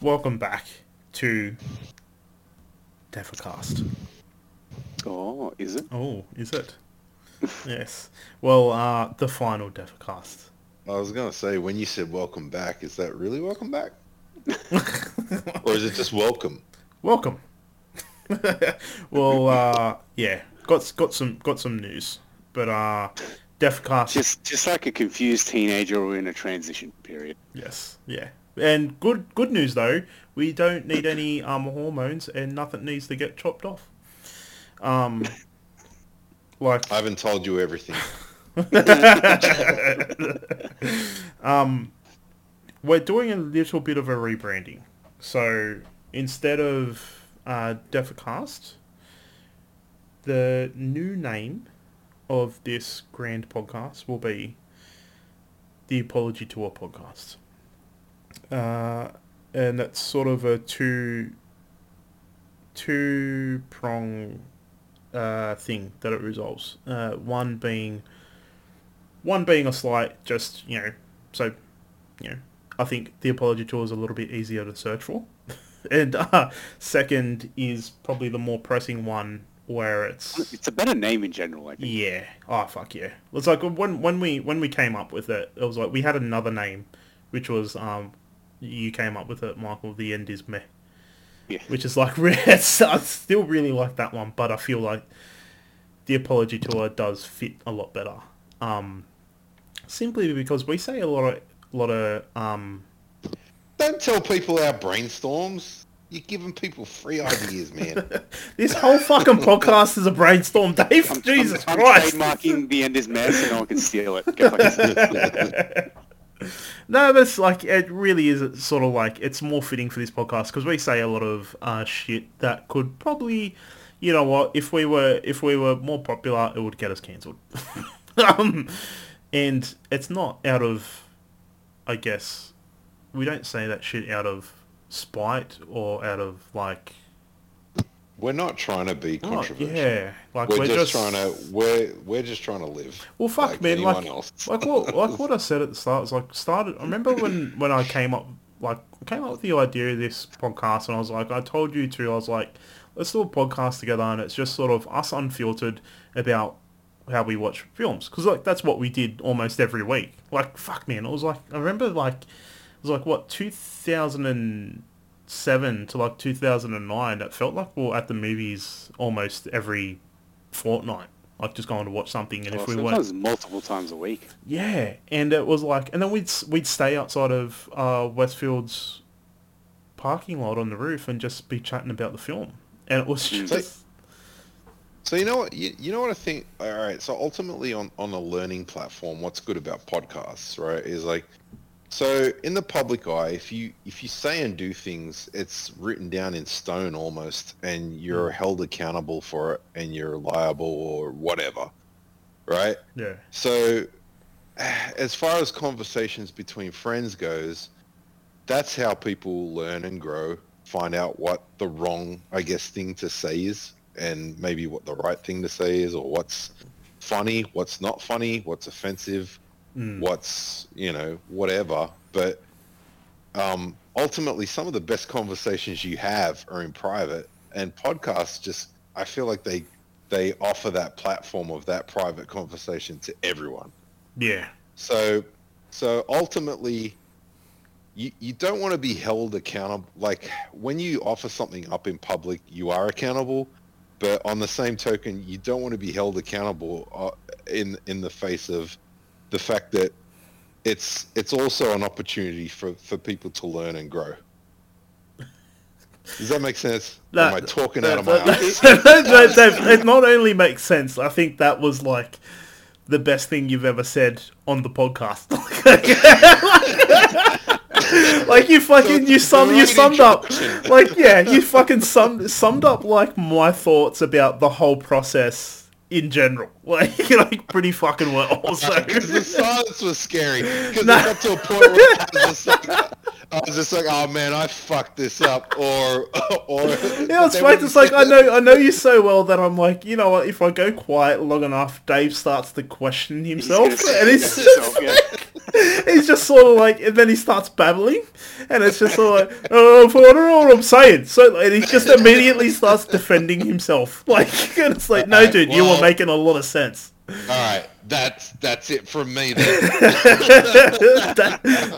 Welcome back to Defecast. Oh, is it? Oh, is it? Yes. Well, the final Defecast. I was going to say, when you said welcome back, is that really welcome back? Or is it just welcome? Welcome. Well, yeah, got some news, but Defecast just like a confused teenager or in a transition period. Yes, yeah, and good news though, we don't need any hormones and nothing needs to get chopped off. Like I haven't told you everything. We're doing a little bit of a rebranding. So instead of Defecast, the new name of this grand podcast will be the Apology Tour podcast. And that's sort of a two-prong thing that it resolves. One being a slight, just, you know, so, you know, I think the Apology Tour is a little bit easier to search for. And second is probably the more pressing one where it's a better name in general, I think. Yeah. Oh, fuck yeah. It's like when we came up with it, it was like we had another name, which was you came up with it, Michael, the end is meh. Yeah. Which is like, I still really like that one, but I feel like the Apology Tour does fit a lot better. Simply because we say a lot of Don't tell people our brainstorms. You're giving people free ideas, man. This whole fucking podcast is a brainstorm, Dave. Jesus Christ! I'm trademarking the end is mad so no one can steal it. No, but it's like it really is. It's sort of like it's more fitting for this podcast because we say a lot of shit that could probably, you know what, if we were more popular, it would get us cancelled. And it's not out of, I guess, we don't say that shit out of spite or out of, like... We're not trying to be controversial. Yeah. Like, we're just trying to live. Well, fuck, like, man. Like what I said at the start, was like, I remember when I came up with the idea of this podcast, and I was like, I told you to, I was like, let's do a podcast together, and it's just sort of us unfiltered about how we watch films, because like that's what we did almost every week. Like, fuck, man, it was like, I remember, like, it was like, what, 2007 to like 2009, it felt like we were at the movies almost every fortnight, like just going to watch something. And sometimes multiple times a week. Yeah. And it was like, and then we'd stay outside of Westfield's parking lot on the roof and just be chatting about the film, and it was just So you know what, you know what I think? All right, so ultimately on a learning platform, what's good about podcasts, right, is like, so in the public eye, if you say and do things, it's written down in stone almost, and you're held accountable for it, and you're liable or whatever, right? Yeah. So as far as conversations between friends goes, that's how people learn and grow, find out what the wrong, I guess, thing to say is, and maybe what the right thing to say is, or what's funny, what's not funny, what's offensive, what's, you know, whatever. But ultimately, some of the best conversations you have are in private, and podcasts just, I feel like they offer that platform of that private conversation to everyone. Yeah. So ultimately, you don't want to be held accountable. Like, when you offer something up in public, you are accountable. But on the same token, you don't want to be held accountable in the face of the fact that it's also an opportunity for people to learn and grow. Does that make sense? No, am I talking out of my ass? It not only makes sense, I think that was like the best thing you've ever said on the podcast. Like, you fucking, you summed up, like, yeah, you fucking summed up, like, my thoughts about the whole process in general, like pretty fucking well. Because the silence was scary. Because it got to a point where I was just like, oh man, I fucked this up, or yeah, it's right. It's like I know you so well that I'm like, you know what? If I go quiet long enough, Dave starts to question himself, he's just sort of like, and then he starts babbling, and it's just sort of like, oh, I don't know what I'm saying. So and he just immediately starts defending himself. Like, and it's like, no, dude, you were making a lot of sense. All right, that's it from me then.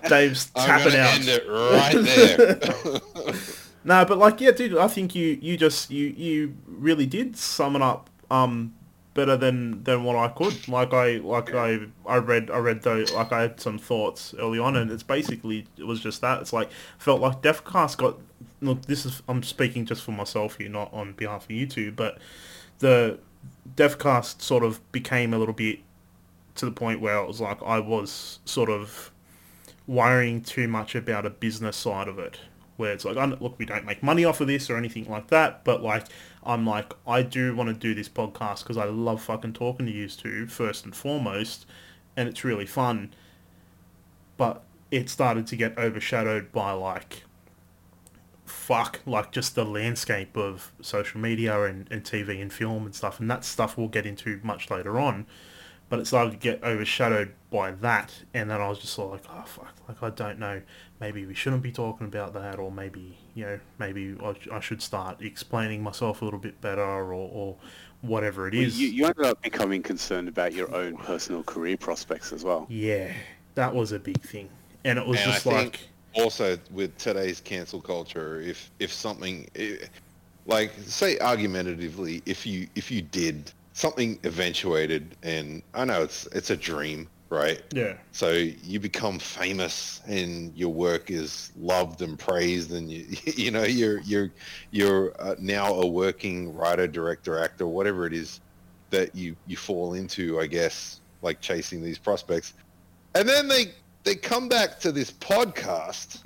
Dave's tapping out. I'm going to end it right there. No, but like, yeah, dude, I think you really did sum it up. Better than what I could. I read, I had some thoughts early on, and it was just that. It's like, felt like Defcast got, look, I'm speaking just for myself here, not on behalf of you two, but the Defcast sort of became a little bit to the point where it was like, I was sort of worrying too much about a business side of it, where it's like, look, we don't make money off of this or anything like that, but like, I'm like, I do want to do this podcast because I love fucking talking to you two, first and foremost, and it's really fun. But it started to get overshadowed by just the landscape of social media and TV and film and stuff, and that stuff we'll get into much later on. But it started to get overshadowed by that, and then I was just sort of like, oh fuck, like I don't know, maybe we shouldn't be talking about that, or maybe, you know, maybe I should start explaining myself a little bit better, or whatever it is. You ended up becoming concerned about your own personal career prospects as well. Yeah, that was a big thing, and it was and just I like think also with today's cancel culture, if something like, say argumentatively, if you did. Something eventuated, and I know it's a dream, right? Yeah. So you become famous, and your work is loved and praised, and you know you're now a working writer, director, actor, whatever it is that you fall into, I guess, like chasing these prospects, and then they come back to this podcast.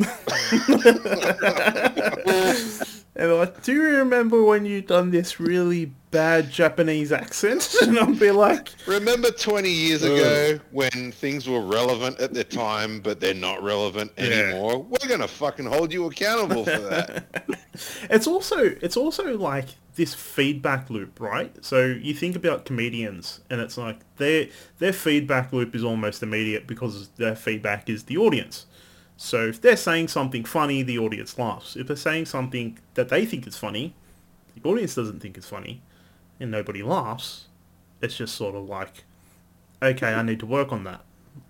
And like, do you remember when you done this really bad Japanese accent? And I'll be like... Remember 20 years ago when things were relevant at the time, but they're not relevant anymore? Yeah. We're going to fucking hold you accountable for that. It's also like this feedback loop, right? So you think about comedians, and it's like their feedback loop is almost immediate because their feedback is the audience. So if they're saying something funny, the audience laughs. If they're saying something that they think is funny, the audience doesn't think it's funny, and nobody laughs. It's just sort of like, okay, I need to work on that.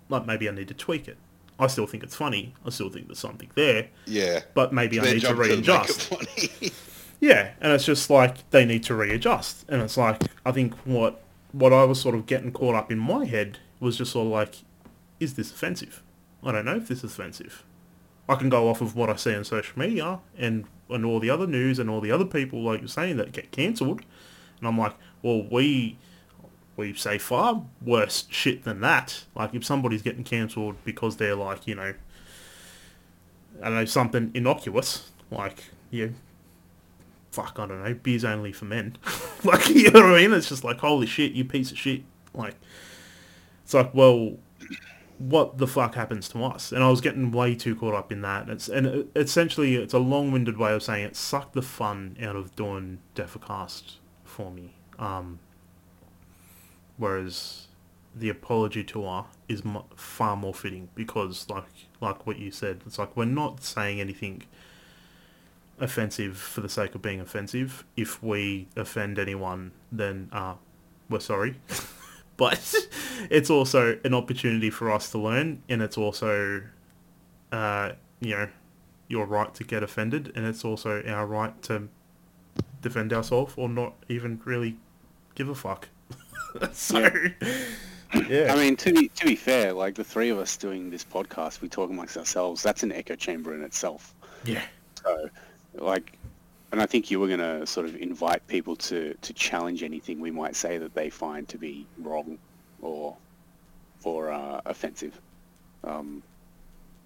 Like, maybe I need to tweak it. I still think it's funny. I still think there's something there. Yeah. But maybe I need to readjust. Yeah, and it's just like, they need to readjust. And it's like, I think what I was sort of getting caught up in my head was just sort of like, is this offensive? I don't know if this is offensive. I can go off of what I see on social media and all the other news and all the other people, like you're saying, that get cancelled. And I'm like, well, we say far worse shit than that. Like, if somebody's getting cancelled because they're like, you know, I don't know, something innocuous, like, yeah, fuck, I don't know, beer's only for men. Like, you know what I mean? It's just like, holy shit, you piece of shit. Like, it's like, well... what the fuck happens to us? And I was getting way too caught up in that. Essentially, it's a long-winded way of saying it sucked the fun out of doing Defecast for me. Whereas the Apology Tour is far more fitting because, like what you said, it's like we're not saying anything offensive for the sake of being offensive. If we offend anyone, then we're sorry. But it's also an opportunity for us to learn, and it's also, you know, your right to get offended, and it's also our right to defend ourselves or not even really give a fuck. So, yeah. I mean, to be fair, like the three of us doing this podcast, we talk amongst ourselves. That's an echo chamber in itself. Yeah. So, like, and I think you were going to sort of invite people to challenge anything we might say that they find to be wrong or offensive,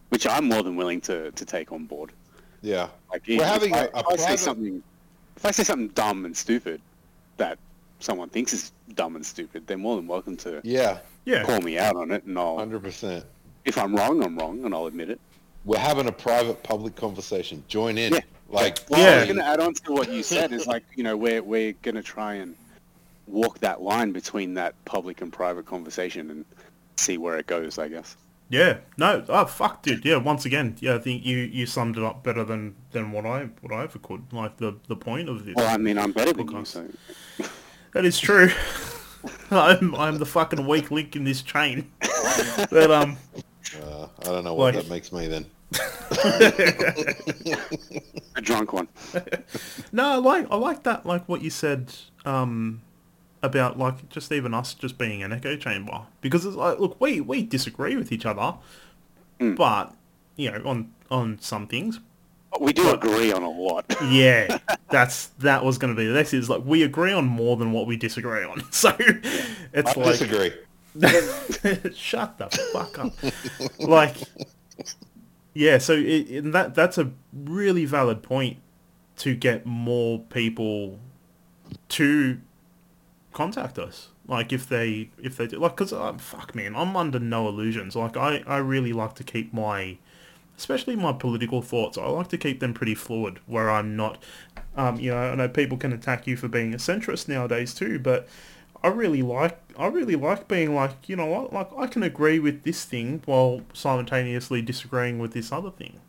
which I'm more than willing to take on board. Yeah. Like, if I say something dumb and stupid that someone thinks is dumb and stupid, they're more than welcome to call me out on it, and I'll 100%. If I'm wrong, I'm wrong, and I'll admit it. We're having a private public conversation. Join in. Yeah. I was going to add on to what you said is we're going to try and walk that line between that public and private conversation and see where it goes, I guess. Yeah. No. Oh, fuck, dude. Yeah. Once again, I think you summed it up better than what I ever could. Like the point of this. Well, I mean, I'm better than you, so. That is true. I'm the fucking weak link in this chain. But I don't know what that makes me then. A drunk one. No, I like that. Like what you said about like just even us just being an echo chamber, because it's like, look, we disagree with each other, but on some things. We do agree on a lot. Yeah, that was going to be this. Is like we agree on more than what we disagree on. So it's I disagree. Shut the fuck up. So that's a really valid point to get more people to contact us. Like if they do, like, because fuck, man, I'm under no illusions. Like I really like to keep my, especially my political thoughts, I like to keep them pretty fluid, where I'm not, I know people can attack you for being a centrist nowadays too, but I really like being like, you know what, like I can agree with this thing while simultaneously disagreeing with this other thing.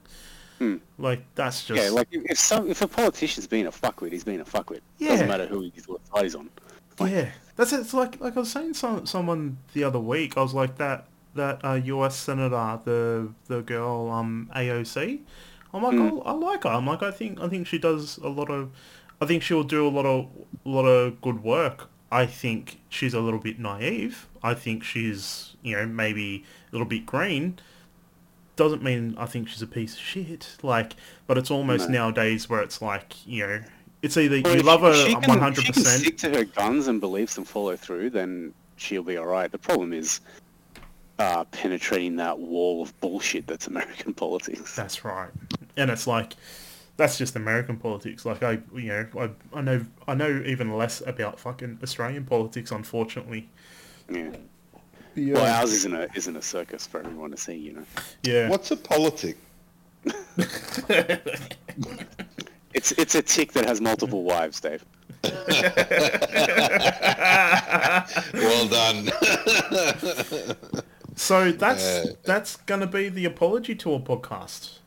Like that's just if a politician's being a fuckwit, he's being a fuckwit. Yeah. It doesn't matter who he's what side he's on. Like, yeah, that's it. It's like I was saying someone the other week. I was like that U.S. senator, the girl AOC. I'm like I like her. I'm like I think she does a lot of. I think she'll do a lot of good work. I think she's a little bit naive. I think she's, maybe a little bit green. Doesn't mean I think she's a piece of shit. Like, but it's almost nowadays where it's like, it's either you love her 100%. If she can stick to her guns and beliefs and follow through, then she'll be all right. The problem is penetrating that wall of bullshit that's American politics. That's right. And it's like... That's just American politics. Like I know even less about fucking Australian politics, unfortunately. Yeah. Well, ours isn't a circus for everyone to see, Yeah. What's a politic? It's a tick that has multiple wives, Dave. Well done. So that's gonna be the Apology Tour podcast.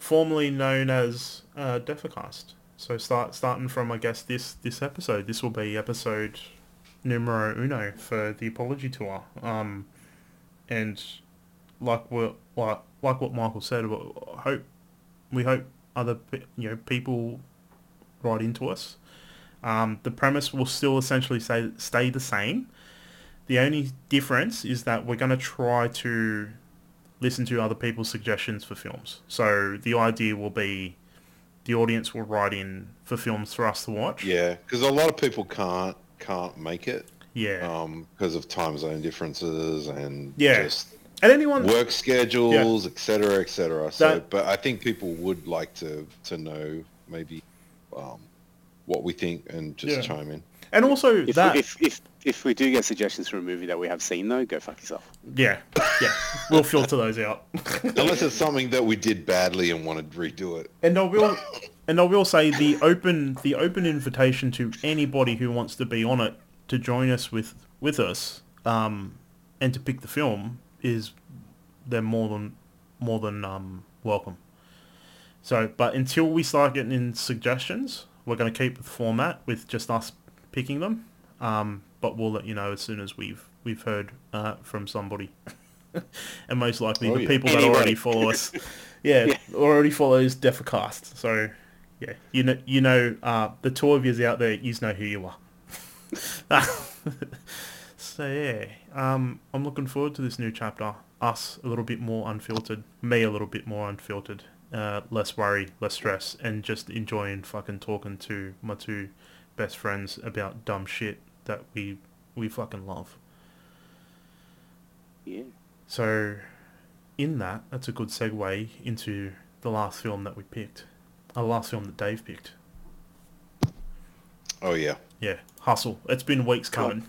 Formerly known as Defecast. So starting from, I guess, this episode. This will be episode numero uno for the Apology Tour. And like what Michael said, we hope other people write into us. The premise will still essentially stay the same. The only difference is that we're going to try to listen to other people's suggestions for films. So the idea will be the audience will write in for films for us to watch. Yeah, because a lot of people can't make it. Yeah. Because of time zone differences and just and anyone work schedules, etc., etc. So, but I think people would like to know maybe what we think and just chime in. And also if we do get suggestions for a movie that we have seen, though, go fuck yourself. Yeah. We'll filter those out. Unless it's something that we did badly and want to redo it. And I will say the open invitation to anybody who wants to be on it to join us with us, and to pick the film is they're more than welcome. So, but until we start getting in suggestions, we're going to keep the format with just us picking them. But we'll let you know as soon as we've heard from somebody, and most likely the people that already follow us, already follows Defecast. So, the two of yous out there, yous know who you are. So I'm looking forward to this new chapter. Us a little bit more unfiltered, me a little bit more unfiltered, less worry, less stress, and just enjoying fucking talking to my two best friends about dumb shit that we fucking love. Yeah. So, in that's a good segue into the last film that we picked. The last film that Dave picked. Oh, yeah. Yeah, Hustle. It's been weeks coming.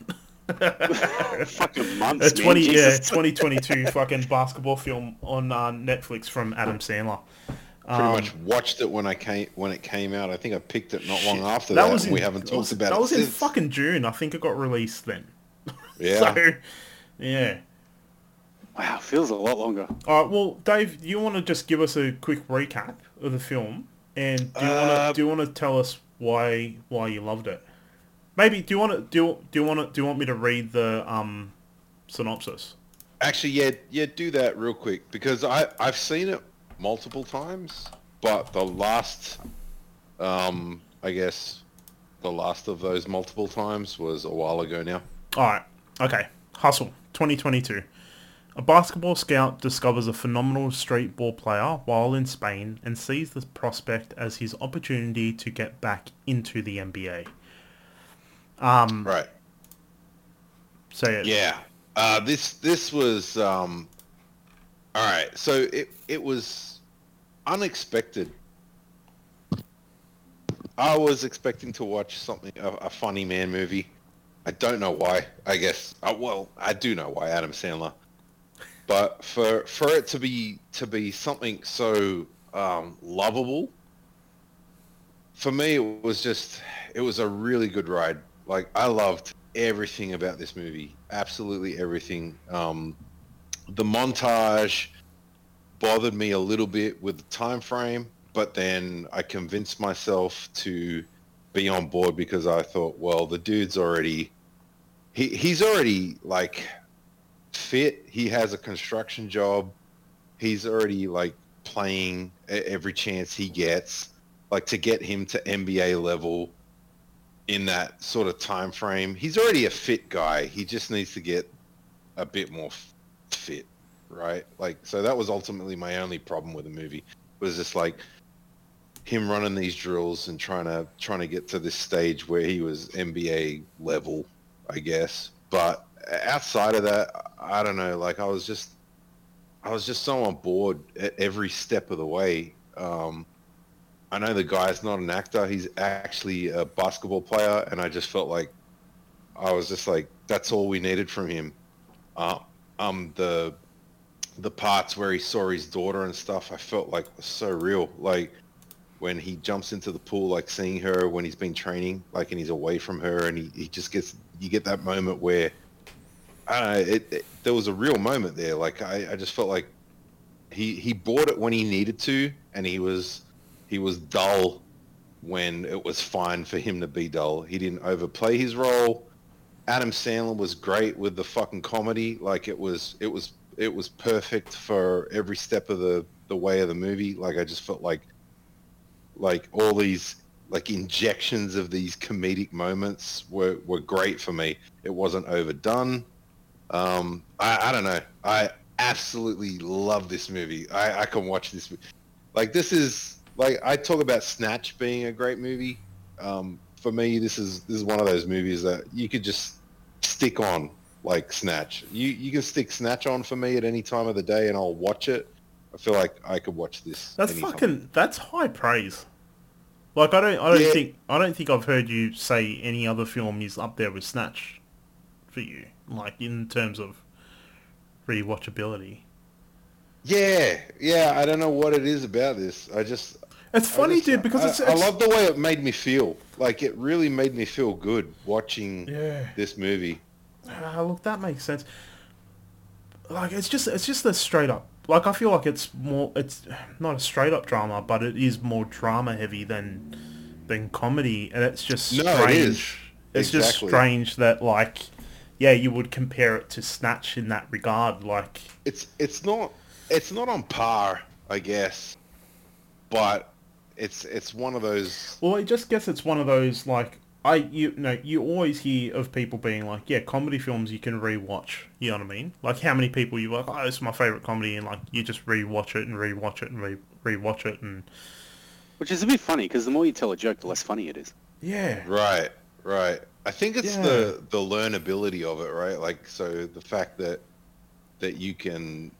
Fucking months, 2022 fucking basketball film on Netflix from Adam Sandler. Pretty much watched it when it came out. I think I picked it not long after that. We haven't talked about it. That was in fucking June. I think it got released then. Yeah. So, yeah. Wow, feels a lot longer. All right, well, Dave, you want to just give us a quick recap of the film, and do you want to tell us why you loved it? Maybe do you want me to read the synopsis? Actually, yeah, do that real quick because I've seen it multiple times, but the last of those multiple times was a while ago now. All right. Okay. Hustle, 2022. A basketball scout discovers a phenomenal street ball player while in Spain and sees the prospect as his opportunity to get back into the NBA. Right. So yeah. Yeah. This was all right. So it was unexpected. I was expecting to watch a funny man movie. I don't know why. I guess. Well, I do know why. Adam Sandler. But for it to be something so lovable, for me it was a really good ride. Like, I loved everything about this movie, absolutely everything. The montage bothered me a little bit with the time frame, but then I convinced myself to be on board because I thought, well, the dude's already he's already like fit. He has a construction job. He's already like playing every chance he gets. Like, to get him to NBA level in that sort of time frame, he's already a fit guy. He just needs to get a bit more fit, right? Like, so that was ultimately my only problem with the movie, was just like him running these drills and trying to get to this stage where he was NBA level, I guess. But outside of that, I don't know. Like, I was just so on board at every step of the way. I know the guy's not an actor; he's actually a basketball player, and I just felt like that's all we needed from him. The parts where he saw his daughter and stuff, I felt like was so real. Like, when he jumps into the pool, like seeing her when he's been training, like, and he's away from her, and he just gets, you get that moment where, I don't know, there was a real moment there. Like, I just felt like he bought it when he needed to, and he was dull when it was fine for him to be dull. He didn't overplay his role. Adam Sandler was great with the fucking comedy. Like, it was perfect for every step of the way of the movie. Like, I just felt like all these like injections of these comedic moments were great for me. It wasn't overdone. I don't know. I absolutely love this movie. I can watch this. Like, this is like, I talk about Snatch being a great movie. For me, this is one of those movies that you could just stick on, like Snatch. You can stick Snatch on for me at any time of the day and I'll watch it. I feel like I could watch this. That's high praise. Like, I don't think I've heard you say any other film is up there with Snatch for you, like, in terms of rewatchability. Yeah, I don't know what it is about this. I love the way it made me feel. Like, it really made me feel good watching this movie. Look, that makes sense. Like, it's just a straight up. Like, I feel like it's not a straight up drama, but it is more drama heavy than comedy, and it's just strange. No, it is. It's exactly. Just strange that, like, yeah, you would compare it to Snatch in that regard. Like, it's not on par, I guess, but it's one of those. Well, I just guess it's one of those, like, you always hear of people being like, yeah, comedy films you can rewatch. You know what I mean? Like, how many people you like, oh, it's my favorite comedy, and like you just rewatch it, and which is a bit funny because the more you tell a joke, the less funny it is. Yeah. Right. I think it's the learnability of it, right? Like, so the fact that you can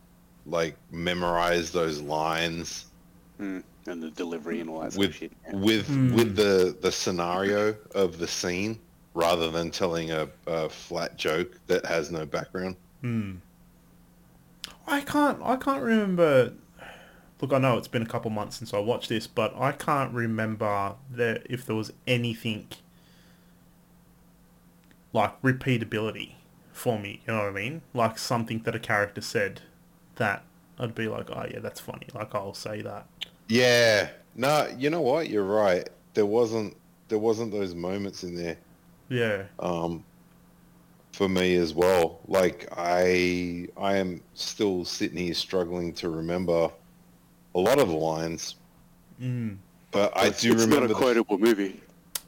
like memorize those lines. and the delivery and all that sort of shit. With the scenario of the scene rather than telling a flat joke that has no background. I can't remember. Look, I know it's been a couple months since I watched this, but I can't remember that if there was anything like repeatability for me. You know what I mean? Like something that a character said that I'd be like, oh yeah, that's funny. Like I'll say that. Yeah. No, you know what? You're right. There wasn't those moments in there. Yeah. For me as well. Like I am still sitting here struggling to remember a lot of the lines, but I do remember. It's not a quotable movie.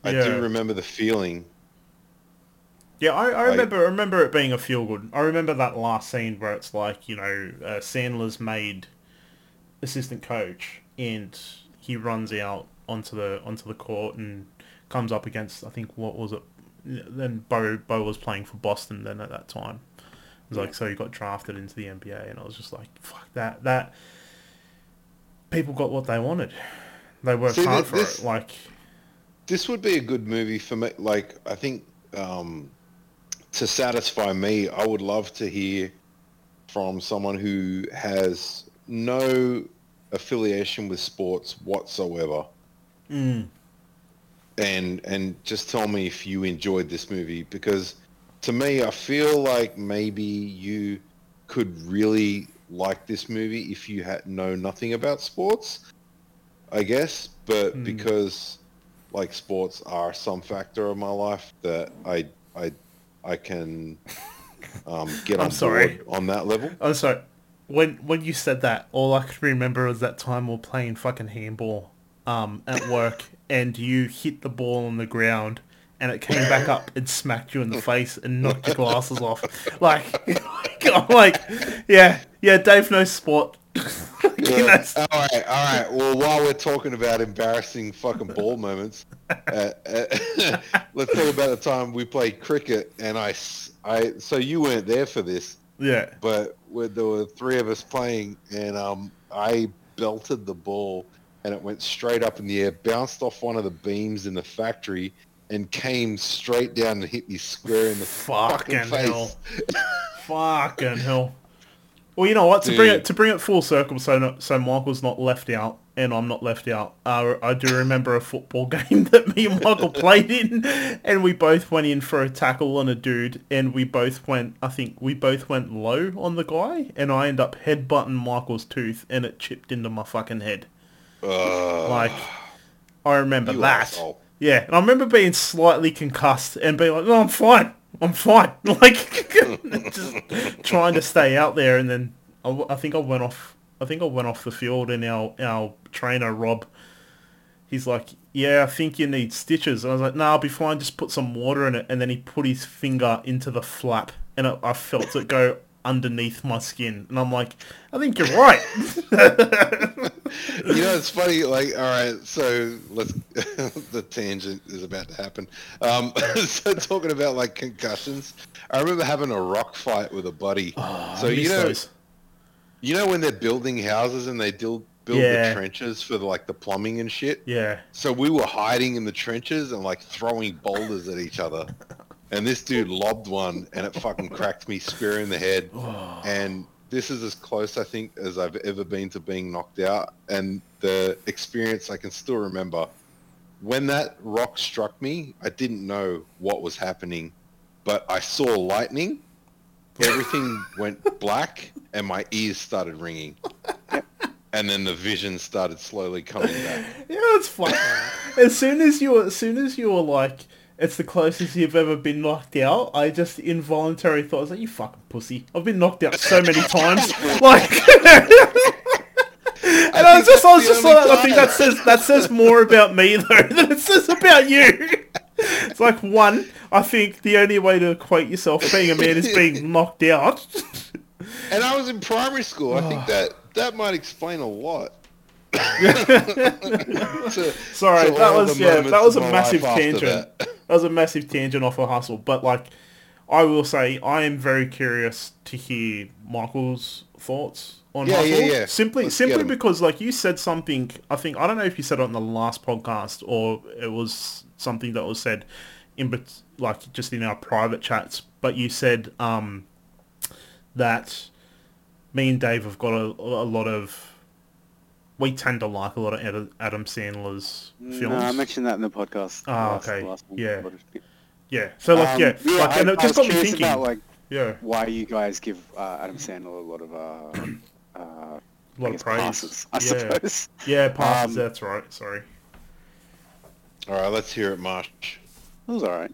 I do remember the feeling. Yeah, I remember it being a feel good. I remember that last scene where it's like, you know, Sandler's made assistant coach, and he runs out onto the court and comes up against, I think, what was it? Then Bo was playing for Boston then at that time. It was like, so he got drafted into the NBA, and I was just like, fuck that. People got what they wanted. They worked hard for it. Like, this would be a good movie for me. Like, I think to satisfy me, I would love to hear from someone who has no affiliation with sports whatsoever, and just tell me if you enjoyed this movie, because to me, I feel like maybe you could really like this movie if you know nothing about sports, I guess, but because like sports are some factor of my life that I can get on board on that level. I'm sorry. When you said that, all I could remember was that time we're playing fucking handball at work, and you hit the ball on the ground and it came back up and smacked you in the face and knocked your glasses off. Like, I'm like, yeah, Dave knows sport. All right. Well, while we're talking about embarrassing fucking ball moments, let's talk about the time we played cricket, and I. So you weren't there for this. Yeah. But there were three of us playing, and I belted the ball, and it went straight up in the air, bounced off one of the beams in the factory, and came straight down and hit me square in the fucking face. Fucking hell. Well, you know what? To bring it full circle, so Michael's not left out and I'm not left out. I do remember a football game that me and Michael played in, and we both went in for a tackle on a dude, and I think we both went low on the guy, and I end up headbutting Michael's tooth, and it chipped into my fucking head. I remember that. Asshole. Yeah, and I remember being slightly concussed and being like, no, I'm fine. Like, just trying to stay out there. And then I think I went off the field, and our trainer, Rob, he's like, yeah, I think you need stitches. And I was like, no, I'll be fine. Just put some water in it. And then he put his finger into the flap, and I felt it go underneath my skin. And I'm like, I think you're right. You know, it's funny, like, all right, so let's, the tangent is about to happen. So talking about, like, concussions, I remember having a rock fight with a buddy. Oh, so, you know when they're building houses and they build the trenches for, like, the plumbing and shit? Yeah. So we were hiding in the trenches and, like, throwing boulders at each other. And this dude lobbed one, and it fucking cracked me square in the head. Oh. And this is as close, I think, as I've ever been to being knocked out. And the experience, I can still remember. When that rock struck me, I didn't know what was happening, but I saw lightning. Everything went black, and my ears started ringing. And then the vision started slowly coming back. Yeah, it's fun. As soon as you were like, it's the closest you've ever been knocked out, I just involuntary thought, I was like, you fucking pussy. I've been knocked out so many times. Like, and I was just like, I think that says more about me though than it says about you. It's like, one, I think the only way to equate yourself being a man is being knocked out. And I was in primary school. I think that might explain a lot. Sorry, that was a massive tangent. That was a massive tangent off a hustle, but like, I will say I am very curious to hear Michael's thoughts on Hustle. Yeah. Simply because, like, you said something, I don't know if you said it on the last podcast or it was something that was said in, like, just in our private chats, but you said that me and Dave have got a lot of... We tend to like a lot of Adam Sandler's films. No, I mentioned that in the podcast. Yeah. So, like, and it just got me thinking about, like, why you guys give Adam Sandler a lot of praise. Passes, I suppose. Yeah, passes. That's right. Sorry. All right, let's hear it, Marsh. It was all right.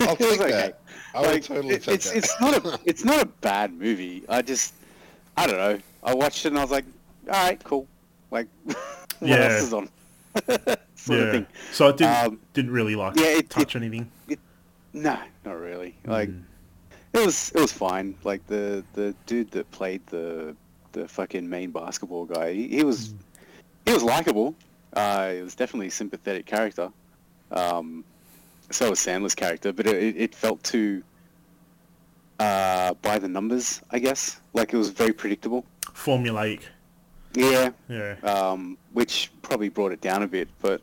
I'll take that. I would totally take that. It's not a bad movie. I don't know. I watched it and I was like, all right, cool. Like, what else is on? Sort of thing. So I didn't really touch anything. No, not really. Like, it was fine. Like the dude that played the fucking main basketball guy, he was likable. It was definitely a sympathetic character. So was Sandler's character, but it felt too by the numbers, I guess. Like, it was very predictable, formulaic. Yeah. Which probably brought it down a bit, but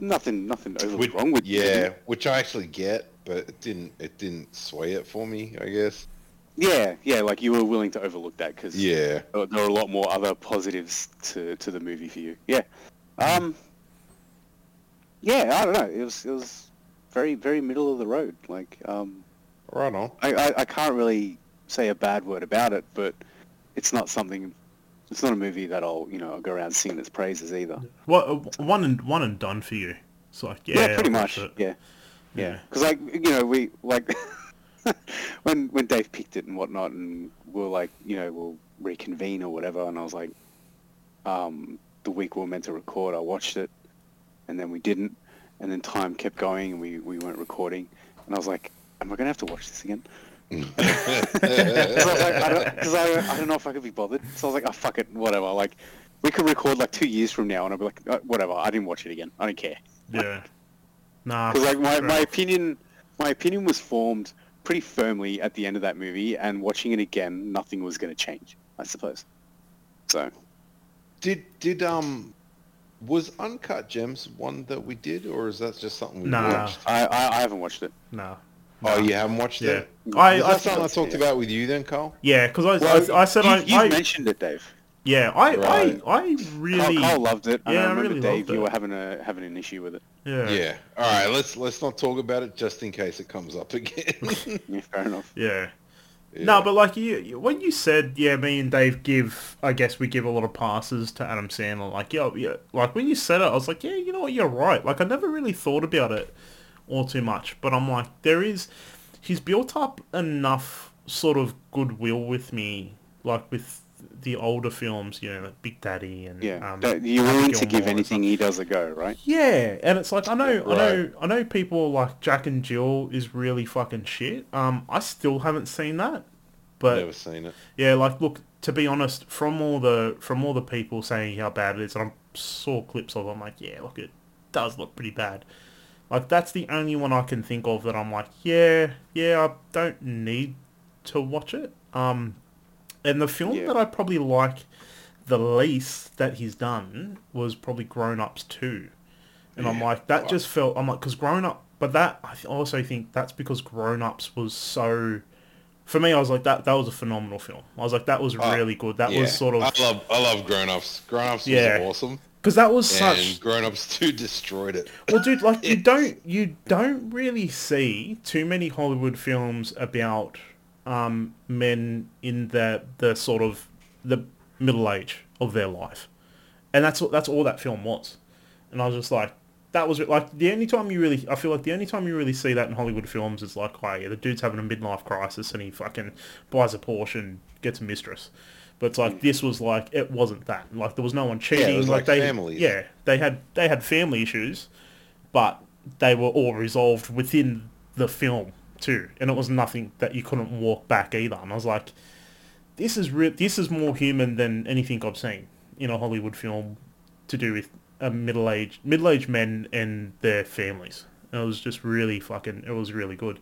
nothing overly wrong with it. Yeah, which I actually get, but it didn't sway it for me, I guess. Yeah, like you were willing to overlook that because there were a lot more other positives to the movie for you. Yeah. I don't know. It was very, very middle of the road. Like, right on. I can't really say a bad word about it, but it's not something. It's not a movie that I'll go around singing its praises either. Well, one and done for you. It's like, pretty much. It. Yeah. Because we like when Dave picked it and whatnot, and we're like, we'll reconvene or whatever. And I was like, the week we were meant to record, I watched it, and then we didn't, and then time kept going, and we weren't recording. And I was like, am I gonna have to watch this again? I don't know if I could be bothered, so I was like, oh, fuck it, whatever. Like, we could record like 2 years from now and I'll be like, oh, whatever, I didn't watch it again, I don't care. Because like my opinion was formed pretty firmly at the end of that movie, and watching it again, nothing was going to change, I suppose. So did was Uncut Gems one that we did, or is that just something we watched? I haven't watched it. Oh, you haven't watched it? That's something I talked about with you then, Carl? Yeah, because I said you mentioned it, Dave. Yeah, I really... Carl loved it. Yeah, I remember, really, Dave, you were having an issue with it. Yeah. All right, let's not talk about it just in case it comes up again. Yeah, fair enough. Yeah. No, but like you, when you said, me and Dave we give a lot of passes to Adam Sandler. Like, like when you said it, I was like, you know what, you're right. Like, I never really thought about it all too much, but I'm like, he's built up enough sort of goodwill with me, like with the older films, like Big Daddy and you're willing to give anything he does a go, right? Yeah, and it's like I know people like Jack and Jill is really fucking shit. I still haven't seen that, but never seen it. Yeah, like look, to be honest, from all the people saying how bad it is, and I saw clips of it, I'm like, look, it does look pretty bad. Like, that's the only one I can think of that I'm like, I don't need to watch it. And the film that I probably like the least that he's done was probably Grown Ups 2. And I'm like, that just felt... I'm like, because Grown Up... But that, I also think that's because Grown Ups was so... For me, I was like, that was a phenomenal film. I was like, that was really good. That was sort of... I love Grown Ups. Grown Ups was awesome. Because that was such... Grown Ups 2 destroyed it. Well, dude, like, you don't really see too many Hollywood films about men in the sort of the middle age of their life. And that's all that film was. And I was just like, that was... Like, I feel like the only time you really see that in Hollywood films is like, the dude's having a midlife crisis and he fucking buys a Porsche and gets a mistress. But it's like, this was like, it wasn't that. Like, there was no one cheating. Yeah, it was like families. Yeah, they had family issues, but they were all resolved within the film too. And it was nothing that you couldn't walk back either. And I was like, this is more human than anything I've seen in a Hollywood film to do with middle-aged men and their families. and it was just really fucking, it was really good.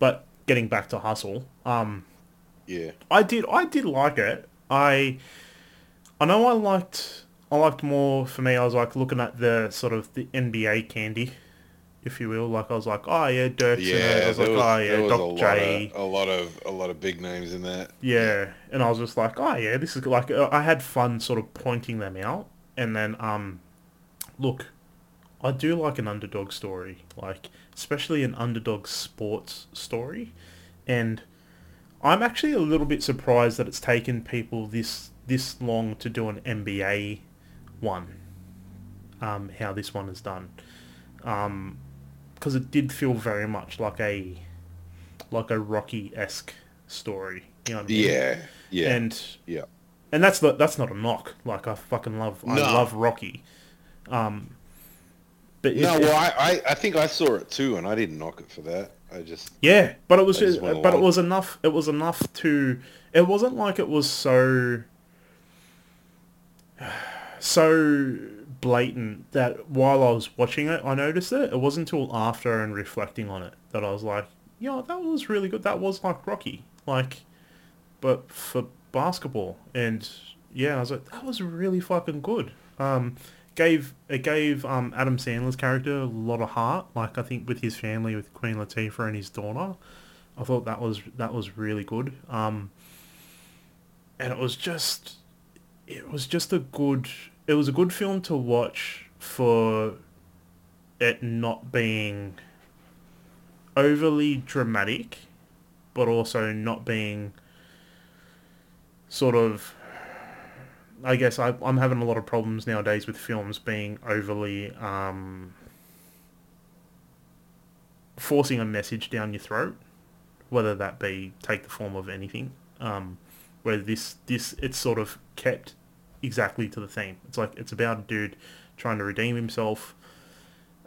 But getting back to Hustle, yeah, I did like it. I liked more, for me, I was like looking at the sort of the NBA candy, if you will. Like I was like, oh yeah, Dirk. Yeah, I was like, oh yeah, Doc J. A lot of big names in that. Yeah, and I was just like, oh yeah, this is like, I had fun sort of pointing them out, and then look, I do like an underdog story, like especially an underdog sports story, and I'm actually a little bit surprised that it's taken people this long to do an NBA one. How this one is done, because it did feel very much like a Rocky-esque story. You know what I mean? Yeah. And that's not a knock. Like I fucking love Rocky. I think I saw it too, and I didn't knock it for that. It was enough. It was enough to. It wasn't like it was so blatant that while I was watching it, I noticed it. It wasn't until after and reflecting on it that I was like, "Yeah, that was really good. That was like Rocky, like, but for basketball." And yeah, I was like, "That was really fucking good." It gave Adam Sandler's character a lot of heart. Like I think with his family, with Queen Latifah and his daughter, I thought that was really good. And it was a good film to watch for it not being overly dramatic, but also not being sort of. I guess I'm having a lot of problems nowadays with films being overly forcing a message down your throat, whether that be take the form of anything. Where this it's sort of kept exactly to the theme. It's like it's about a dude trying to redeem himself,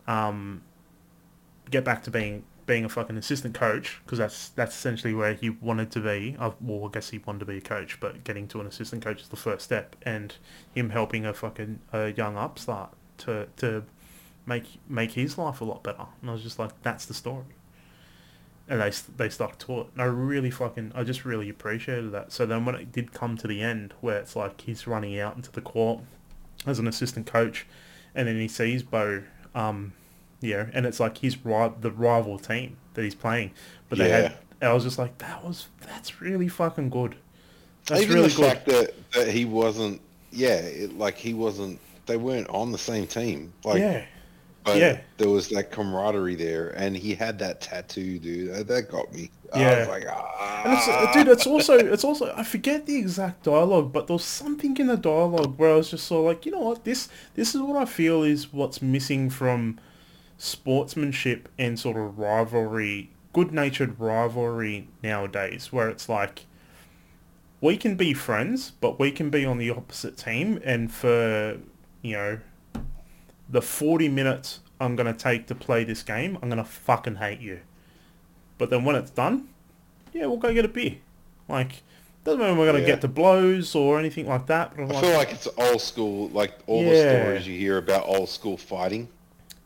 get back to being a fucking assistant coach, because that's essentially where he wanted to be. Well, I guess he wanted to be a coach, but getting to an assistant coach is the first step, and him helping a young upstart to make his life a lot better. And I was just like, that's the story. And they stuck to it. And I just really appreciated that. So then when it did come to the end, where it's like he's running out into the court as an assistant coach, and then he sees Bo... Yeah, and it's like the rival team that he's playing, but they had. I was just like, that's really fucking good. That's even really the good. Fact that he wasn't. Yeah, he wasn't. They weren't on the same team. There was that camaraderie there, and he had that tattoo, dude. That got me. Yeah. I was like, and it's also I forget the exact dialogue, but there was something in the dialogue where I was just sort of like, you know what, this is what I feel is what's missing from sportsmanship and sort of rivalry, good-natured rivalry nowadays, where it's like we can be friends, but we can be on the opposite team, and for, you know, the 40 minutes I'm going to take to play this game, I'm going to fucking hate you. But then when it's done, yeah, we'll go get a beer. Like, doesn't mean we're going to get to blows or anything like that. But I feel like it's old school, like all the stories you hear about old school fighting.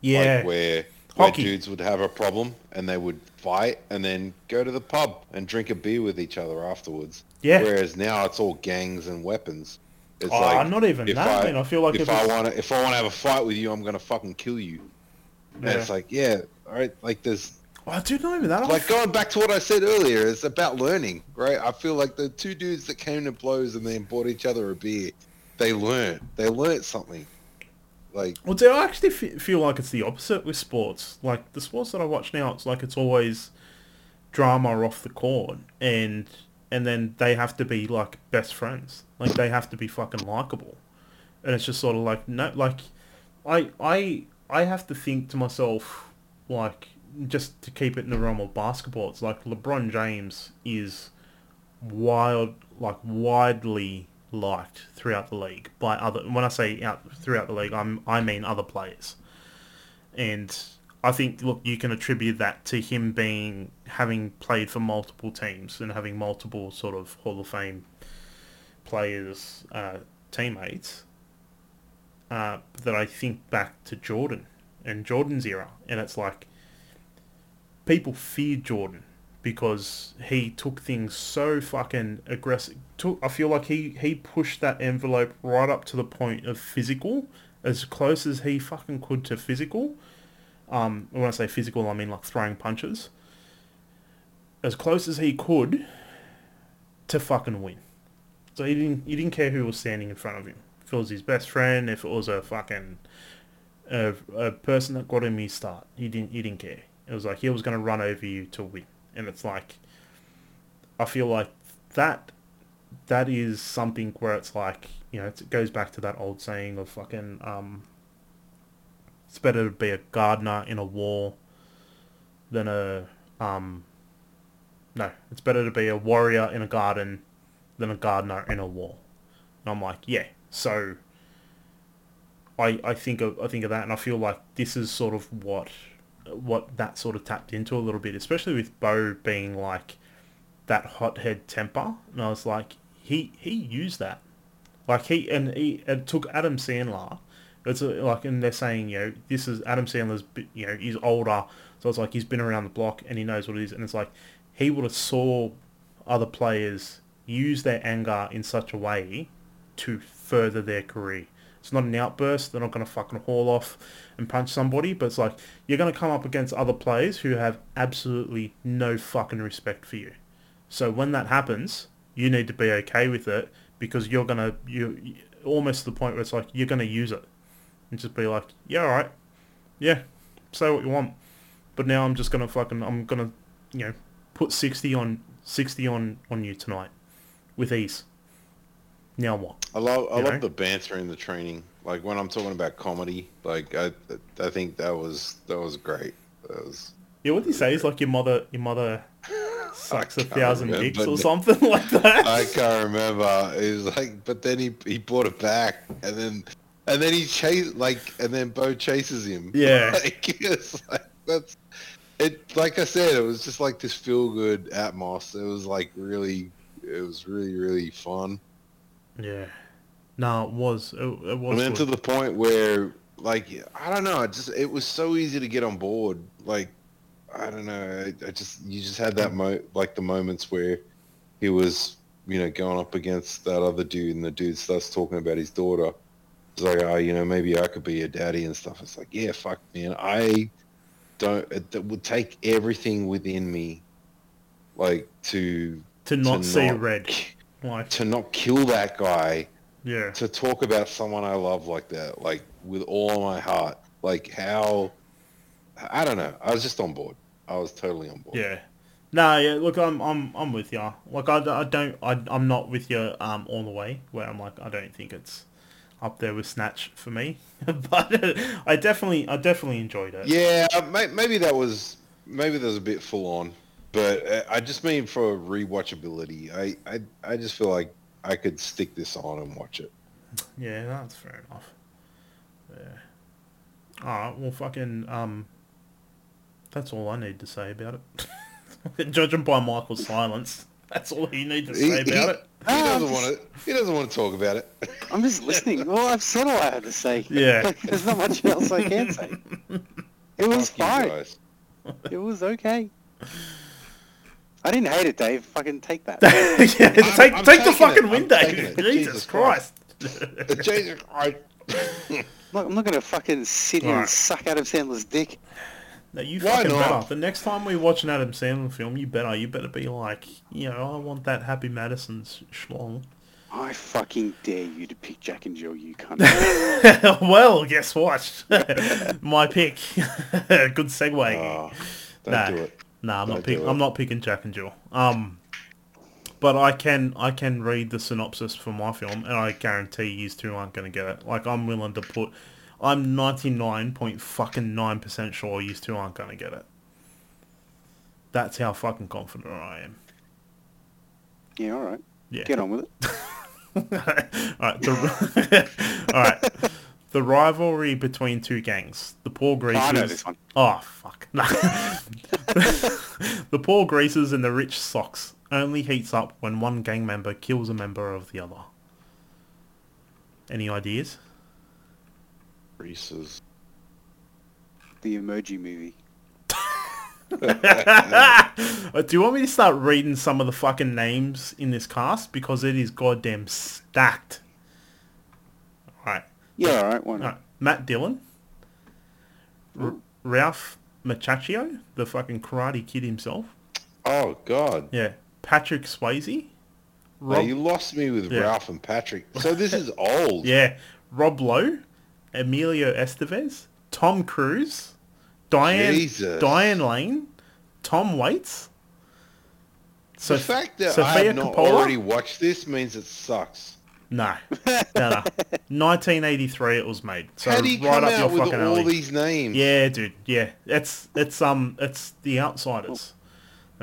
Yeah, like where dudes would have a problem and they would fight and then go to the pub and drink a beer with each other afterwards. Yeah. Whereas now it's all gangs and weapons. It's not even that. I mean, I feel like if I want to have a fight with you, I'm going to fucking kill you. Yeah. And it's like, yeah, all right, like there's. I do know that. Like going back to what I said earlier, it's about learning, right? I feel like the two dudes that came to blows and then bought each other a beer, they learned. They learnt something. Like, well, do I actually feel like it's the opposite with sports? Like, the sports that I watch now, it's like it's always drama off the court, and then they have to be, like, best friends. Like, they have to be fucking likable. And it's just sort of like, no, like, I have to think to myself, like, just to keep it in the realm of basketball, it's like LeBron James is widely liked throughout the league by other. When I say throughout the league, I mean other players, and I think you can attribute that to him having played for multiple teams and having multiple sort of Hall of Fame players, teammates. That I think back to Jordan's era, and it's like people feared Jordan because he took things so fucking aggressive. I feel like he pushed that envelope right up to the point of physical, as close as he fucking could to physical. When I say physical, I mean like throwing punches. As close as he could to fucking win. So he didn't care who was standing in front of him. If it was his best friend, if it was a fucking a person that got him his start, he didn't care. It was like he was going to run over you to win. And it's like, I feel like that is something where it's like, you know, it goes back to that old saying of fucking it's better to be a gardener in a war than it's better to be a warrior in a garden than a gardener in a war. And I'm like, yeah. So I think of that, and I feel like this is sort of what that sort of tapped into a little bit, especially with Bo being like that hothead temper. And I was like, he used that. Like he took Adam Sandler. It's like, and they're saying, you know, this is Adam Sandler's, you know, he's older. So it's like, he's been around the block and he knows what it is. And it's like, he would have saw other players use their anger in such a way to further their career. It's not an outburst. They're not going to fucking haul off and punch somebody. But it's like, you're going to come up against other players who have absolutely no fucking respect for you. So when that happens, you need to be okay with it, because you're going to, you almost to the point where it's like, you're going to use it. And just be like, yeah, all right, yeah, say what you want, but now I'm just gonna fucking, I'm gonna, you know, put 60 on you tonight, with ease. Now what? I love the banter in the training. Like when I'm talking about comedy, like I think that was great. That was, yeah, what do you say? It's like your mother sucks 1,000 dicks or something like that. I can't remember. It was like, but then he brought it back, and then. And then Bo chases him. Yeah. Like, it's like, that's it. Like I said, it was just like this feel good atmos. It was like really fun. Yeah. No, it was. It was. And then to the point where, like, I don't know, it was so easy to get on board. Like, I don't know. You just had that the moments where he was, you know, going up against that other dude, and the dude starts talking about his daughter. It's like, oh, you know, maybe I could be your daddy and stuff. It's like, yeah, fuck, man. It would take everything within me, like, to not see red. Like, to not kill that guy. Yeah. To talk about someone I love like that, like, with all my heart. Like, how... I don't know. I was just on board. I was totally on board. Yeah. No, yeah, look, I'm with you. Like, I'm not with you all the way, where I'm like, I don't think it's... up there with Snatch for me, but I definitely enjoyed it. Yeah, maybe that was a bit full on, but I just mean for rewatchability. I just feel like I could stick this on and watch it. Yeah, that's fair enough. Yeah. All right, well, fucking that's all I need to say about it. Judging by Michael's silence, that's all he needs to say about it. He doesn't want to talk about it. I'm just listening. Well, I've said all I had to say. Yeah. Like, there's not much else I can say. It was fine. It was okay. I didn't hate it, Dave. Fucking take that. Yeah, take the fucking win, Dave. Jesus Christ. Jesus Christ. Look, I'm not going to fucking sit here and suck Adam Sandler's dick. No, you fucking better. The next time we watch an Adam Sandler film, you better be like, you know, I want that Happy Madison schlong. I fucking dare you to pick Jack and Jill, you cunt. Well, guess what? My pick. Good segue. Oh, don't do it. Nah, I'm not picking Jack and Jill. But I can read the synopsis for my film, and I guarantee you two aren't going to get it. Like, I'm willing to put. I'm 99.9% sure you two aren't going to get it. That's how fucking confident I am. Yeah, all right. Yeah. Get on with it. All right. The rivalry between two gangs. The poor greasers. Oh, I know this one. Oh, fuck. No. The poor greasers and the rich socks only heats up when one gang member kills a member of the other. Any ideas? Reese's. The Emoji Movie. Do you want me to start reading some of the fucking names in this cast? Because it is goddamn stacked. Alright. Yeah, alright, why not? Right. Matt Dillon. Ralph Macchio, the fucking Karate Kid himself. Oh, God. Yeah. Patrick Swayze. Rob... Now you lost me with Ralph and Patrick. So this is old. Yeah. Rob Lowe. Emilio Estevez. Tom Cruise. Diane Lane. Tom Waits. The fact that Sophia I have not Coppola already watched this means it sucks. No. 1983 it was made. So how do you right come up out your with fucking all alley. These names? Yeah, dude. Yeah. It's The Outsiders.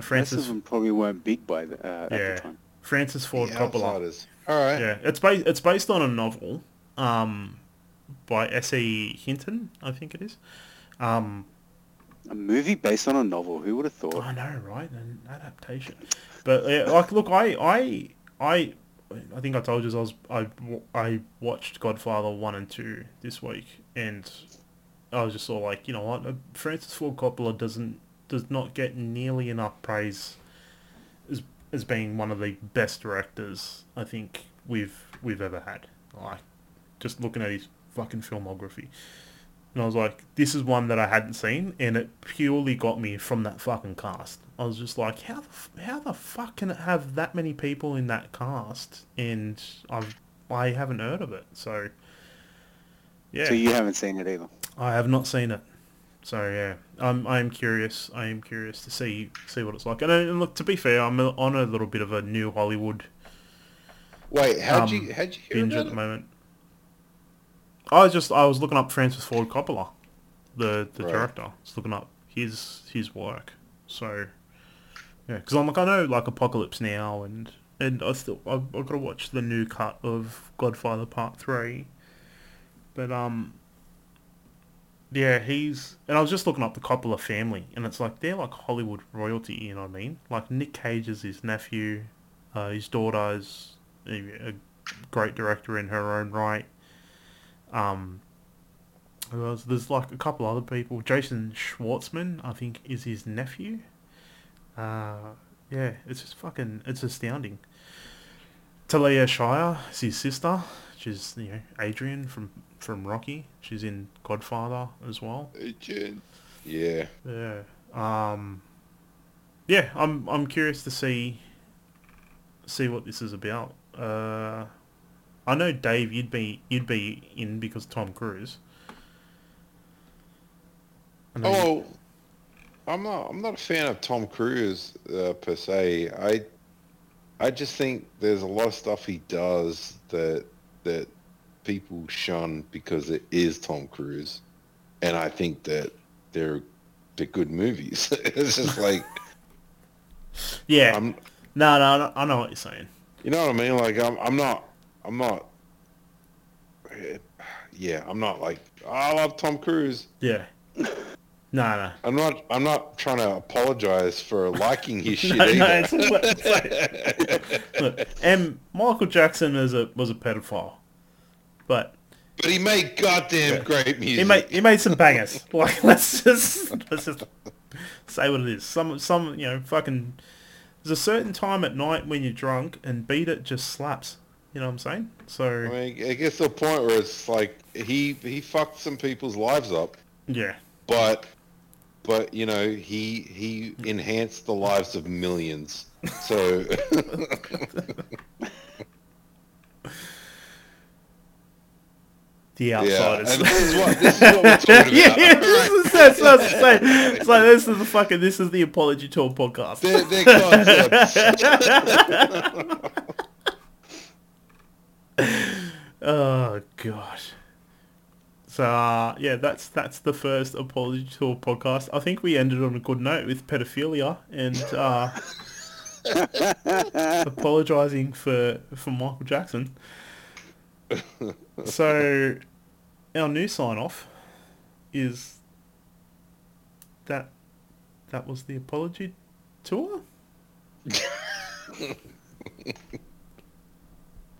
Francis... Most of them probably weren't big by at the time. Francis Ford Coppola. Outsiders. All right. Yeah, it's based on a novel by S.E. Hinton, I think it is. A movie based on a novel. Who would have thought? I know, right? An adaptation. But I think I told you I watched Godfather 1 and 2 this week, and I was just all like, you know what? Francis Ford Coppola does not get nearly enough praise as being one of the best directors I think we've ever had. Like, just looking at his fucking filmography. And I was like, this is one that I hadn't seen, and it purely got me from that fucking cast. I was just like, how the fuck can it have that many people in that cast, and I haven't heard of it, so... Yeah. So you haven't seen it either? I have not seen it. So, yeah, I am curious to see what it's like. And look, to be fair, I'm on a little bit of a new Hollywood... Wait, how'd you hear about it? At the moment. I was looking up Francis Ford Coppola, the director. I was looking up his work. So, yeah, because I'm like, I know, like, Apocalypse Now, and I've got to watch the new cut of Godfather Part 3. But, yeah, and I was just looking up the Coppola family, and it's like, they're like Hollywood royalty, you know what I mean? Like, Nick Cage is his nephew, his daughter is a great director in her own right. There's like a couple other people. Jason Schwartzman, I think, is his nephew. Yeah, it's just fucking, it's astounding. Talia Shire is his sister. She's, you know, Adrian from Rocky. She's in Godfather as well. Adrian. Yeah. Yeah. Yeah, I'm curious to see what this is about. I know, Dave, you'd be in because Tom Cruise. I'm not a fan of Tom Cruise per se. I just think there's a lot of stuff he does that people shun because it is Tom Cruise, and I think that they're good movies. It's just like, yeah, no, I know what you're saying. You know what I mean? Like, I'm not. Yeah, I'm not like, I love Tom Cruise. Yeah. No. I'm not trying to apologize for liking his shit either. No, it's like, look, and Michael Jackson was a pedophile, but he made goddamn great music. He made some bangers. Like, let's just say what it is. Some you know, fucking, there's a certain time at night when you're drunk and Beat It just slaps. You know what I'm saying? So I mean, it gets to a point where it's like he fucked some people's lives up. Yeah. But you know, he enhanced the lives of millions. So The Outsiders. Yeah. And this is what we're talking about. Yeah, that's what I'm saying. It's like, this is the Apology Tour podcast. They're concepts. Oh God! So yeah, that's the first Apology Tour podcast. I think we ended on a good note with pedophilia and apologizing for Michael Jackson. So our new sign off is that was the Apology Tour.